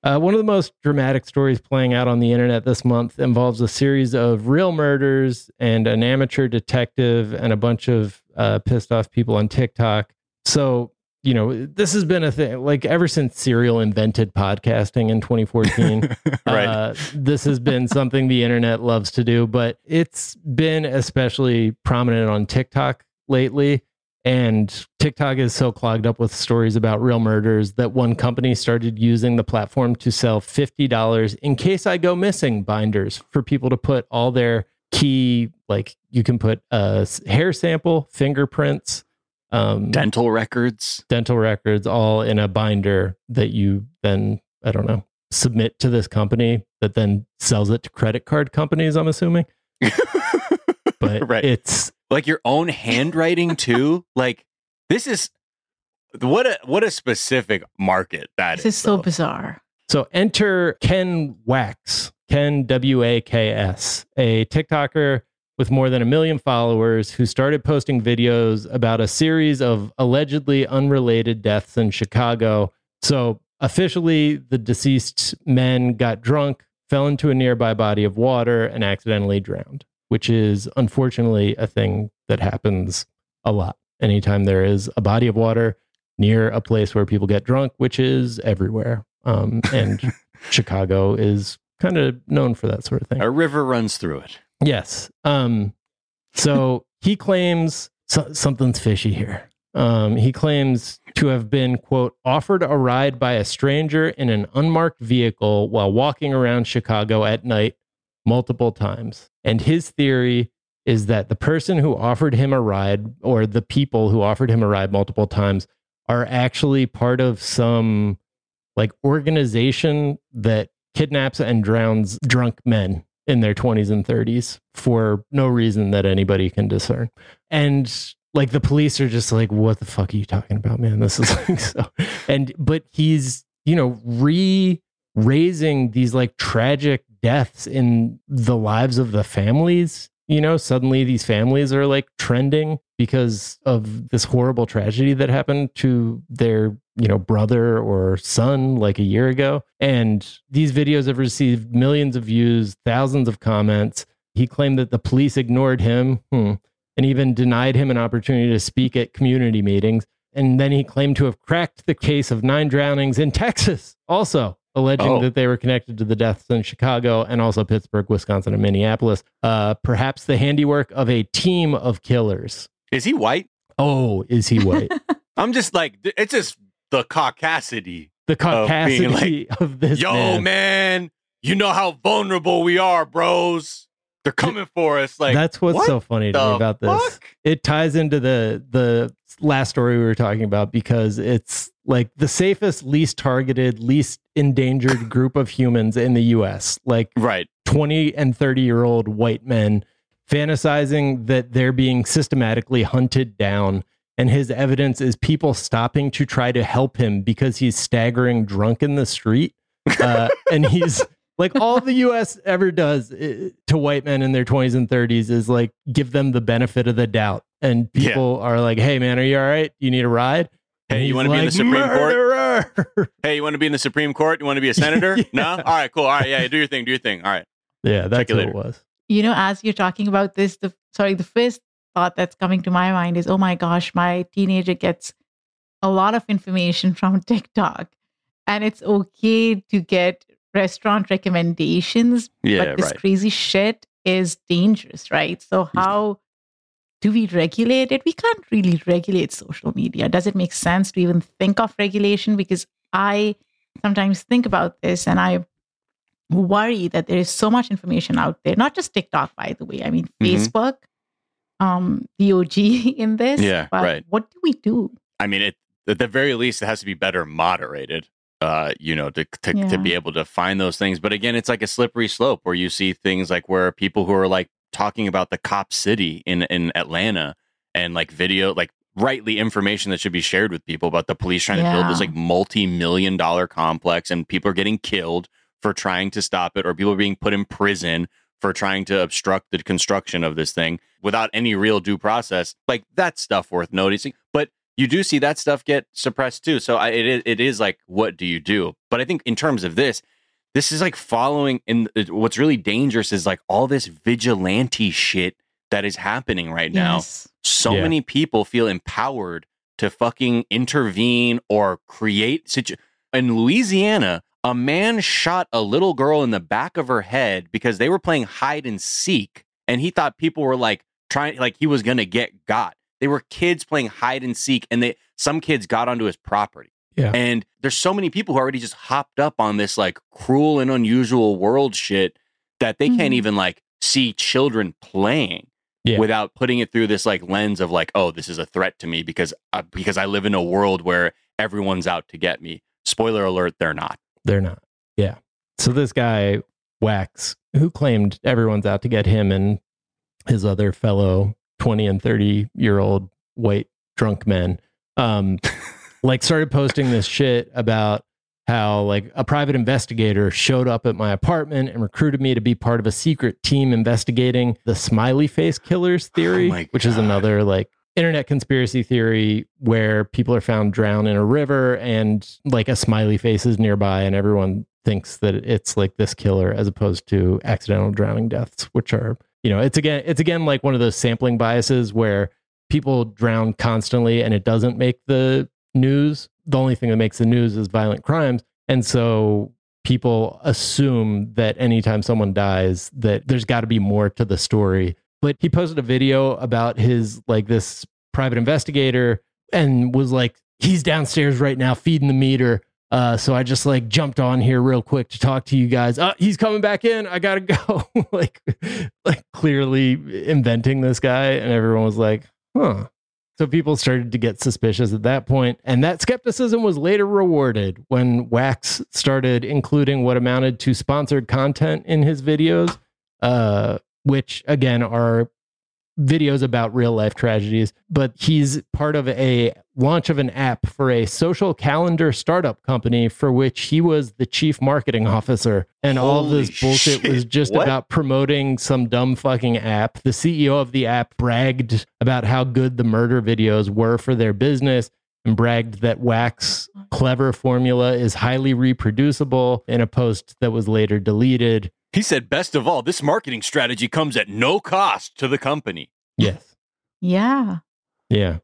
one of the most dramatic stories playing out on the internet this month involves a series of real murders and an amateur detective and a bunch of pissed off people on TikTok. So, you know, this has been a thing, like, ever since Serial invented podcasting in 2014. Right. This has been something the internet loves to do, but it's been especially prominent on TikTok lately. And TikTok is so clogged up with stories about real murders that one company started using the platform to sell $50 in case I go missing binders for people to put all their key, like, you can put a hair sample, fingerprints, dental records, all in a binder that you then, I don't know, submit to this company that then sells it to credit card companies, I'm assuming. But right. It's like your own handwriting too. Like, this is what a specific market that is. This is so bizarre. So enter Ken Wax, Ken W-A-K-S, a TikToker with more than 1 million followers who started posting videos about a series of allegedly unrelated deaths in Chicago. So officially, the deceased men got drunk, fell into a nearby body of water, and accidentally drowned, which is unfortunately a thing that happens a lot. Anytime there is a body of water near a place where people get drunk, which is everywhere. And Chicago is kind of known for that sort of thing. A river runs through it. Yes. So he claims something's fishy here. He claims to have been, quote, offered a ride by a stranger in an unmarked vehicle while walking around Chicago at night multiple times. And his theory is that the person who offered him a ride, or the people who offered him a ride multiple times, are actually part of some like organization that kidnaps and drowns drunk men in their 20s and 30s for no reason that anybody can discern. And like the police are just like, what the fuck are you talking about, man? This is like so. And but he's, you know, raising these like tragic deaths in the lives of the families. You know, suddenly these families are like trending because of this horrible tragedy that happened to their, you know, brother or son like a year ago. And these videos have received millions of views, thousands of comments. He claimed that the police ignored him and even denied him an opportunity to speak at community meetings. And then he claimed to have cracked the case of 9 drownings in Texas, also alleging that they were connected to the deaths in Chicago and also Pittsburgh, Wisconsin, and Minneapolis. Perhaps the handiwork of a team of killers. Is he white? Oh, is he white? I'm just like, it's just the caucasity. The caucasity of this. Yo, man, you know how vulnerable we are, bros. They're coming for us. Like, that's what's so funny to me about this. Fuck? It ties into the last story we were talking about, because it's like the safest, least targeted, least endangered group of humans in the U.S. Like, right, 20 and 30-year-old white men fantasizing that they're being systematically hunted down. And his evidence is people stopping to try to help him because he's staggering drunk in the street. And he's... Like, all the U.S. ever does to white men in their 20s and 30s is, like, give them the benefit of the doubt. And people are like, hey, man, are you all right? You need a ride? Hey, you want to be in the Supreme Court? Hey, you want to be in the Supreme Court? You want to be a senator? Yeah. No? All right, cool. All right, yeah, do your thing. Do your thing. All right. Yeah, that's what it was. You know, as you're talking about this, the first thought that's coming to my mind is, oh, my gosh, my teenager gets a lot of information from TikTok. And it's okay to get restaurant recommendations, but this crazy shit is dangerous, right? So how do we regulate it? We can't really regulate social media. Does it make sense to even think of regulation? Because I sometimes think about this and I worry that there is so much information out there, not just TikTok, by the way. I mean, Facebook, the OG in this. Yeah, but what do we do? I mean, at the very least, it has to be better moderated. You know, to be able to find those things. But again, it's like a slippery slope where you see things like where people who are like talking about the cop city in Atlanta and like video, like rightly information that should be shared with people about the police trying to build this like multi-million-dollar complex, and people are getting killed for trying to stop it, or people are being put in prison for trying to obstruct the construction of this thing without any real due process. Like, that's stuff worth noticing. But you do see that stuff get suppressed too. So it is like, what do you do? But I think in terms of this is like following in what's really dangerous is like all this vigilante shit that is happening right now. So many people feel empowered to fucking intervene or create in Louisiana, a man shot a little girl in the back of her head because they were playing hide and seek. And he thought people were like trying, like he was going to get got. They were kids playing hide and seek, and some kids got onto his property. Yeah. And there's so many people who already just hopped up on this like cruel and unusual world shit that they can't even like see children playing without putting it through this like lens of like, oh, this is a threat to me because I live in a world where everyone's out to get me. Spoiler alert, they're not. They're not. Yeah. So this guy, Wax, who claimed everyone's out to get him and his other fellow 20 and 30-year-old white drunk men, like started posting this shit about how like a private investigator showed up at my apartment and recruited me to be part of a secret team investigating the smiley face killers theory, which is another like internet conspiracy theory where people are found drowned in a river and like a smiley face is nearby and everyone thinks that it's like this killer as opposed to accidental drowning deaths, which are... You know, it's again like one of those sampling biases where people drown constantly and it doesn't make the news. The only thing that makes the news is violent crimes. And so people assume that anytime someone dies, that there's got to be more to the story. But he posted a video about his like this private investigator and was like, he's downstairs right now feeding the meter. So I just like jumped on here real quick to talk to you guys. He's coming back in. I gotta go. like clearly inventing this guy. And everyone was like, huh. So people started to get suspicious at that point. And that skepticism was later rewarded when Wax started including what amounted to sponsored content in his videos, which again are videos about real life tragedies, but he's part of a launch of an app for a social calendar startup company for which he was the chief marketing officer. And all this bullshit was just about promoting some dumb fucking app. The CEO of the app bragged about how good the murder videos were for their business and bragged that Wax's clever formula is highly reproducible in a post that was later deleted. He said, best of all, this marketing strategy comes at no cost to the company. Yes. Yeah. Yeah.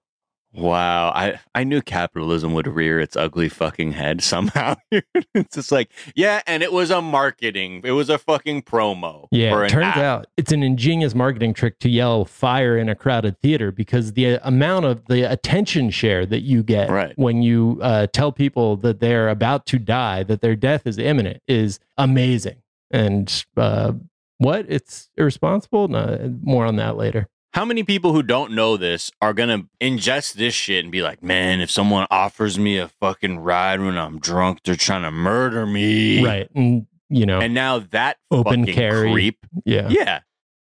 Wow. I knew capitalism would rear its ugly fucking head somehow. It's just like, yeah, and it was a marketing. It was a fucking promo. Yeah, it turns out it's an ingenious marketing trick to yell fire in a crowded theater because the amount of the attention share that you get when you tell people that they're about to die, that their death is imminent, is amazing. And it's irresponsible? No, more on that later. How many people who don't know this are going to ingest this shit and be like, man, if someone offers me a fucking ride when I'm drunk, they're trying to murder me. Right. And, you know, and now that open carry creep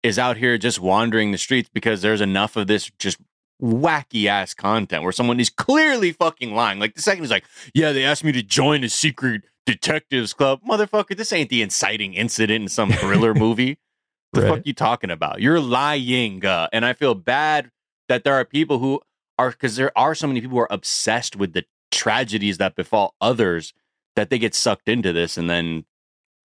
is out here just wandering the streets because there's enough of this just wacky ass content where someone is clearly fucking lying. Like the second he's like, yeah, they asked me to join a secret detectives club. Motherfucker, this ain't the inciting incident in some thriller movie. What the fuck you talking about? You're lying. And I feel bad that there are people who are, because there are so many people who are obsessed with the tragedies that befall others that they get sucked into this. And then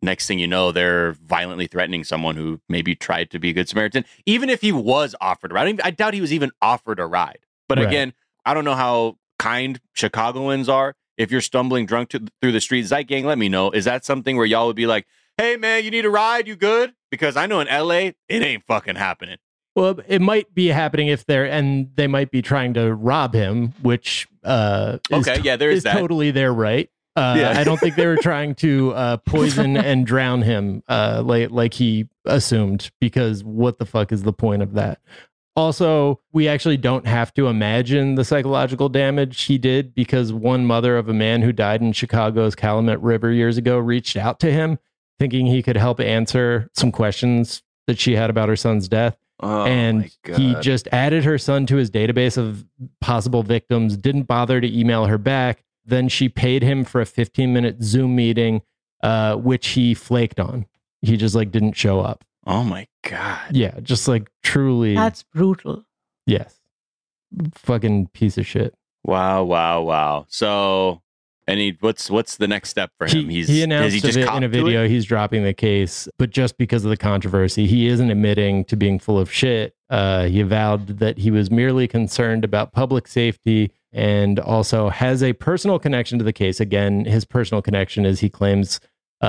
next thing you know, they're violently threatening someone who maybe tried to be a good Samaritan, even if he was offered a ride. I doubt he was even offered a ride. But again, I don't know how kind Chicagoans are. If you're stumbling drunk through the streets, Zeit Gang, let me know. Is that something where y'all would be like, hey, man, you need a ride? You good? Because I know in L.A., it ain't fucking happening. Well, it might be happening if they're, and they might be trying to rob him, which is totally their right. I don't think they were trying to poison and drown him like he assumed, because what the fuck is the point of that? Also, we actually don't have to imagine the psychological damage he did because one mother of a man who died in Chicago's Calumet River years ago reached out to him thinking he could help answer some questions that she had about her son's death. Oh, and he just added her son to his database of possible victims, didn't bother to email her back. Then she paid him for a 15-minute Zoom meeting, which he flaked on. He just like didn't show up. Oh my God. Yeah, just like truly. That's brutal. Yes. Fucking piece of shit. Wow. So, and what's the next step for him? He announced in a video he's dropping the case, but just because of the controversy, he isn't admitting to being full of shit. He avowed that he was merely concerned about public safety and also has a personal connection to the case. Again, his personal connection is he claims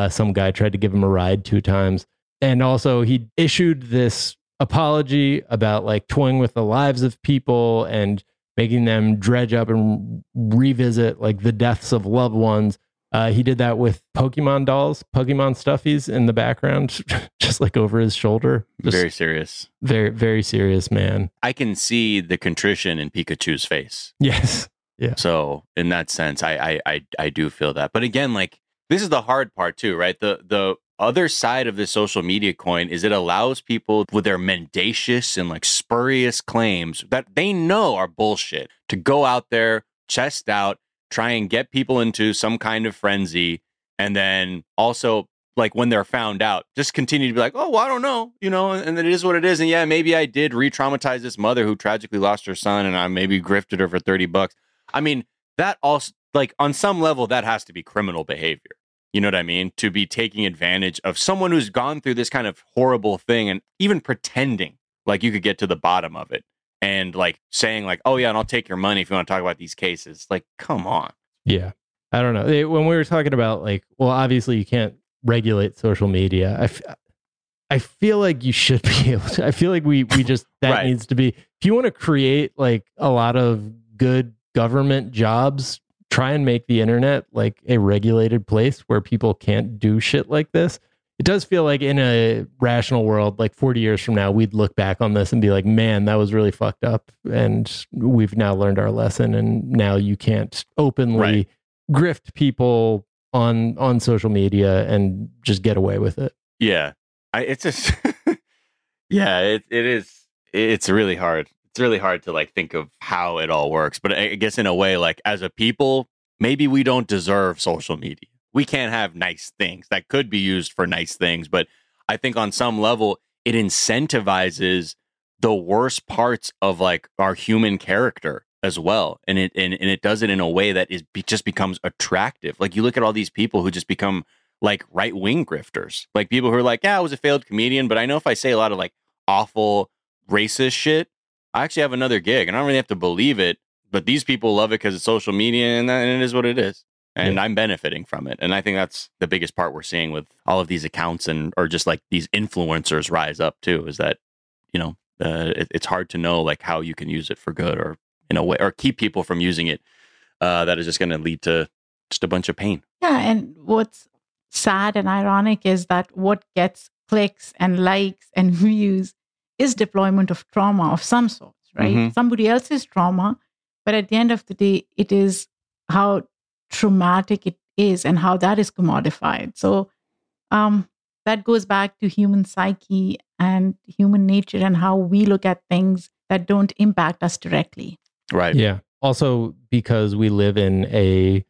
some guy tried to give him a ride 2 times. And also he issued this apology about like toying with the lives of people and making them dredge up and revisit like the deaths of loved ones. He did that with Pokemon dolls, Pokemon stuffies in the background, just like over his shoulder. Just very serious. Very, very serious, man. I can see the contrition in Pikachu's face. Yes. Yeah. So in that sense, I do feel that. But again, like this is the hard part too, right? The other side of the social media coin is it allows people with their mendacious and like spurious claims that they know are bullshit to go out there, chest out, try and get people into some kind of frenzy. And then also like when they're found out, just continue to be like, oh, well, I don't know, you know, and then it is what it is. And yeah, maybe I did re-traumatize this mother who tragically lost her son and I maybe grifted her for $30. I mean, that also like on some level that has to be criminal behavior. You know what I mean? To be taking advantage of someone who's gone through this kind of horrible thing and even pretending like you could get to the bottom of it and like saying like, oh, yeah, and I'll take your money if you want to talk about these cases. Like, come on. Yeah. I don't know. When we were talking about like, well, obviously you can't regulate social media. I feel like you should be able to. I feel like we just that needs to be. If you want to create like a lot of good government jobs, try and make the internet like a regulated place where people can't do shit like this. It does feel like in a rational world, like 40 years from now, we'd look back on this and be like, man, that was really fucked up. And we've now learned our lesson. And now you can't openly grift people on social media and just get away with it. Yeah. It is. It's really hard. It's really hard to like think of how it all works. But I guess in a way, like as a people, maybe we don't deserve social media. We can't have nice things that could be used for nice things. But I think on some level, it incentivizes the worst parts of like our human character as well. And it does it in a way that just becomes attractive. Like you look at all these people who just become like right wing grifters, like people who are like, yeah, I was a failed comedian, but I know if I say a lot of like awful racist shit, I actually have another gig and I don't really have to believe it. But these people love it because it's social media and it is what it is. And I'm benefiting from it. And I think that's the biggest part we're seeing with all of these accounts and or just like these influencers rise up, too, is that, you know, it's hard to know like how you can use it for good or in a way or keep people from using it. That is just going to lead to just a bunch of pain. Yeah. And what's sad and ironic is that what gets clicks and likes and views is deployment of trauma of some sort, right? Mm-hmm. Somebody else's trauma. But at the end of the day, it is how traumatic it is and how that is commodified. So that goes back to human psyche and human nature and how we look at things that don't impact us directly. Right. Yeah. Also, because we live in a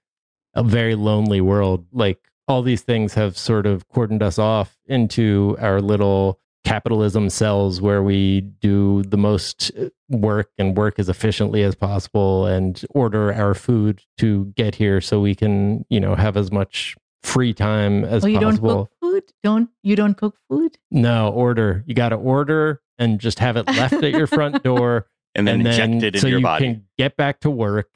very lonely world, like all these things have sort of cordoned us off into our little capitalism cells where we do the most work and work as efficiently as possible and order our food to get here so we can, you know, have as much free time as possible. Don't cook food? You don't cook food? No, order. You got to order and just have it left at your front door and then injected so in your body. You can get back to work.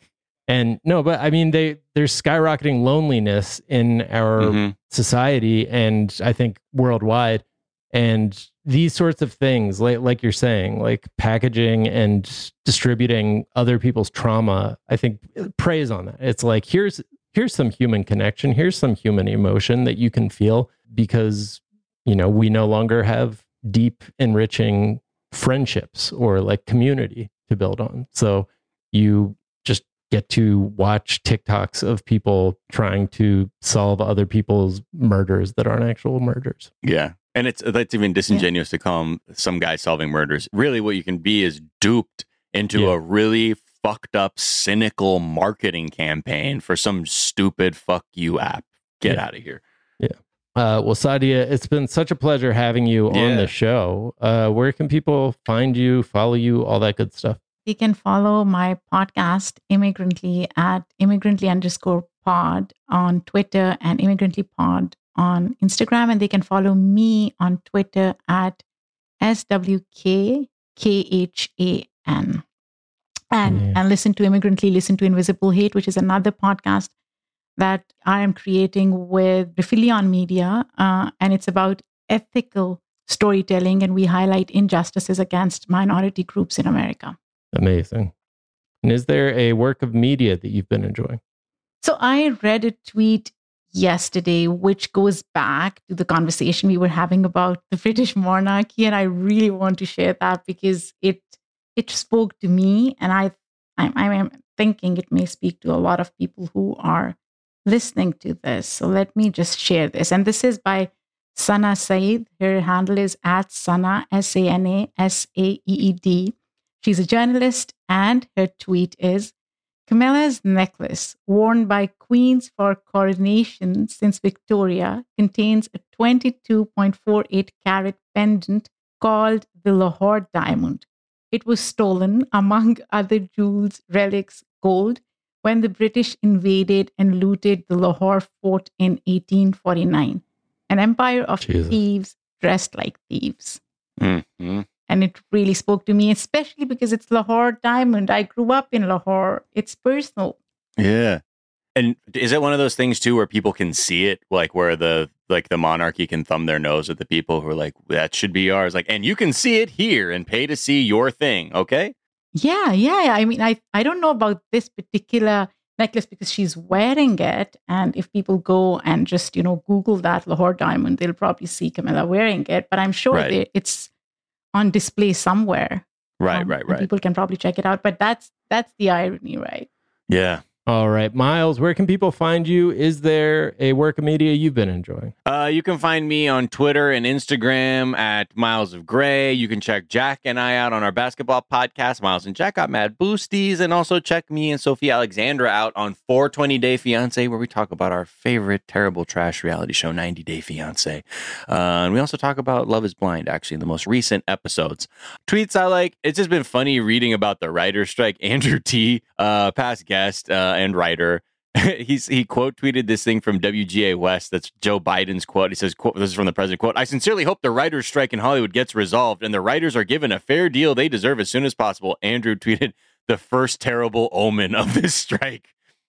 And no, but I mean, there's skyrocketing loneliness in our society and I think worldwide. And these sorts of things, like you're saying, like packaging and distributing other people's trauma, I think preys on that. It's like, here's some human connection. Here's some human emotion that you can feel because, you know, we no longer have deep, enriching friendships or like community to build on. So you just get to watch TikToks of people trying to solve other people's murders that aren't actual murders. Yeah. And that's even disingenuous to call them some guy solving murders. Really, what you can be is duped into a really fucked up, cynical marketing campaign for some stupid fuck you app. Get out of here. Yeah. Well, Sadia, it's been such a pleasure having you on the show. Where can people find you, follow you, all that good stuff? You can follow my podcast, Immigrantly, at Immigrantly_pod on Twitter and Immigrantly_pod on Instagram, and they can follow me on Twitter at SWKKHAN and listen to Immigrantly, listen to Invisible Hate, which is another podcast that I am creating with Refilion Media, and it's about ethical storytelling, and we highlight injustices against minority groups in America. Amazing. And is there a work of media that you've been enjoying? So I read a tweet yesterday, which goes back to the conversation we were having about the British monarchy. And I really want to share that because it spoke to me. And I'm thinking it may speak to a lot of people who are listening to this. So let me just share this. And this is by Sana Saeed. Her handle is at Sana, SanaSaeed. She's a journalist. And her tweet is, Camilla's necklace, worn by queens for coronation since Victoria, contains a 22.48 carat pendant called the Lahore Diamond. It was stolen, among other jewels, relics, gold, when the British invaded and looted the Lahore fort in 1849. An empire of thieves dressed like thieves. Mm-hmm. And it really spoke to me, especially because it's Lahore Diamond. I grew up in Lahore. It's personal. Yeah. And is it one of those things, too, where people can see it, like where the monarchy can thumb their nose at the people who are like, that should be ours. Like, and you can see it here and pay to see your thing. OK, yeah. I mean, I don't know about this particular necklace because she's wearing it. And if people go and just, Google that Lahore diamond, they'll probably see Camilla wearing it. But I'm sure it's on display somewhere. Right. People can probably check it out. But that's the irony, right? Yeah. All right, Miles, where can people find you? Is there a work of media you've been enjoying? You can find me on Twitter and Instagram at Miles of Gray. You can check Jack and I out on our basketball podcast, Miles and Jack Got Mad Boosties. And also check me and Sophie Alexandra out on 420 Day Fiancé, where we talk about our favorite terrible trash reality show, 90 Day Fiancé. And we also talk about Love is Blind, actually, in the most recent episodes. Tweets I like. It's just been funny reading about the writer's strike. Andrew T., past guest, and writer, he quote tweeted this thing from WGA West. That's Joe Biden's quote. He says, quote, this is from the president, quote, "I sincerely hope the writers' strike in Hollywood gets resolved and the writers are given a fair deal they deserve as soon as possible." Andrew tweeted, "The first terrible omen of this strike.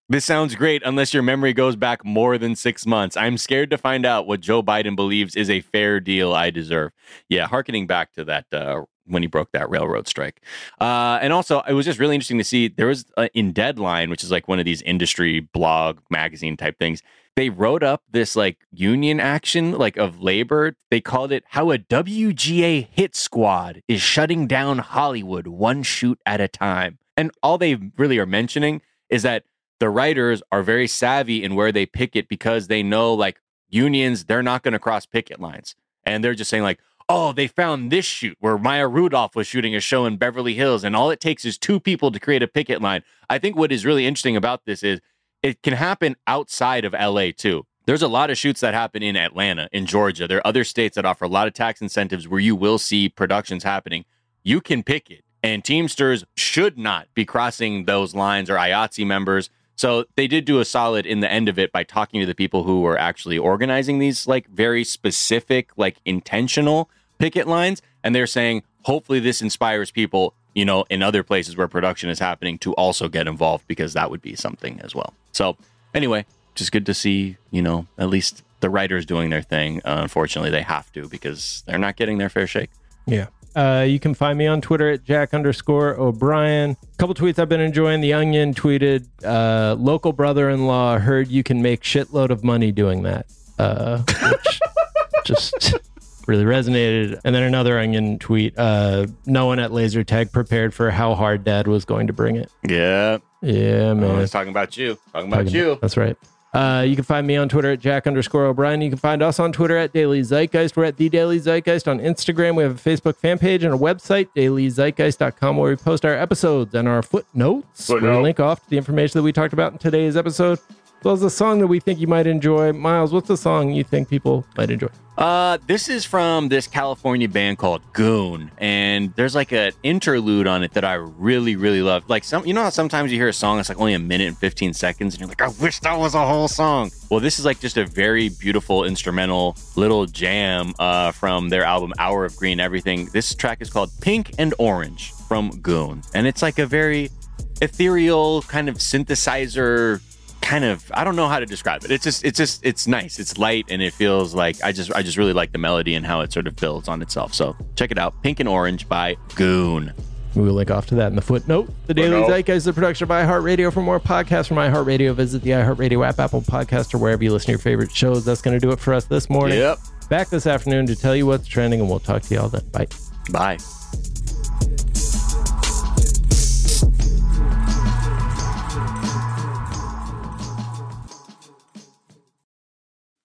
This sounds great unless your memory goes back more than 6 months. I'm scared to find out what Joe Biden believes is a fair deal I deserve." Yeah, hearkening back to that when he broke that railroad strike. And also, it was just really interesting to see there was in Deadline, which is like one of these industry blog magazine type things. They wrote up this like union action like of labor. They called it "How a WGA Hit Squad is Shutting Down Hollywood One Shoot at a Time." And all they really are mentioning is that the writers are very savvy in where they picket because they know like unions, they're not going to cross picket lines. And they're just saying like, "Oh, they found this shoot where Maya Rudolph was shooting a show in Beverly Hills, and all it takes is 2 people to create a picket line." I think what is really interesting about this is it can happen outside of LA too. There's a lot of shoots that happen in Atlanta, in Georgia. There are other states that offer a lot of tax incentives where you will see productions happening. You can picket, and Teamsters should not be crossing those lines, or IATSE members. So they did do a solid in the end of it by talking to the people who were actually organizing these like very specific, like intentional picket lines. And they're saying, hopefully this inspires people, in other places where production is happening to also get involved, because that would be something as well. So anyway, just good to see, at least the writers doing their thing. Unfortunately, they have to because they're not getting their fair shake. Yeah. You can find me on Twitter at Jack_O'Brien. A couple tweets I've been enjoying. The Onion tweeted, "Local brother-in-law heard you can make shitload of money doing that," which just really resonated. And then another Onion tweet, "No one at laser tag prepared for how hard Dad was going to bring it." Yeah. Yeah, man. Oh, it's talking about you. That's right. You can find me on Twitter at Jack_O'Brien. You can find us on Twitter at Daily Zeitgeist. We're at The Daily Zeitgeist on Instagram. We have a Facebook fan page and a website, dailyzeitgeist.com, where we post our episodes and our footnotes. We link off to the information that we talked about in today's episode, as well as a song that we think you might enjoy. Miles, what's the song you think people might enjoy? This is from this California band called Goon, and there's like an interlude on it that I really, really love. Like how sometimes you hear a song, it's like only a minute and 15 seconds, and you're like, I wish that was a whole song. Well, this is like just a very beautiful instrumental little jam from their album Hour of Green Everything. This track is called Pink and Orange from Goon, and it's like a very ethereal kind of synthesizer kind of, I don't know how to describe it. It's just, it's nice. It's light, and it feels like I just really like the melody and how it sort of builds on itself. So check it out, "Pink and Orange" by Goon. We will link off to that in the footnote. The Daily Zeitgeist is a production of iHeartRadio. For more podcasts from iHeartRadio, visit the iHeartRadio app, Apple Podcast, or wherever you listen to your favorite shows. That's going to do it for us this morning. Yep. Back this afternoon to tell you what's trending, and we'll talk to y'all then. Bye. Bye.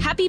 Happy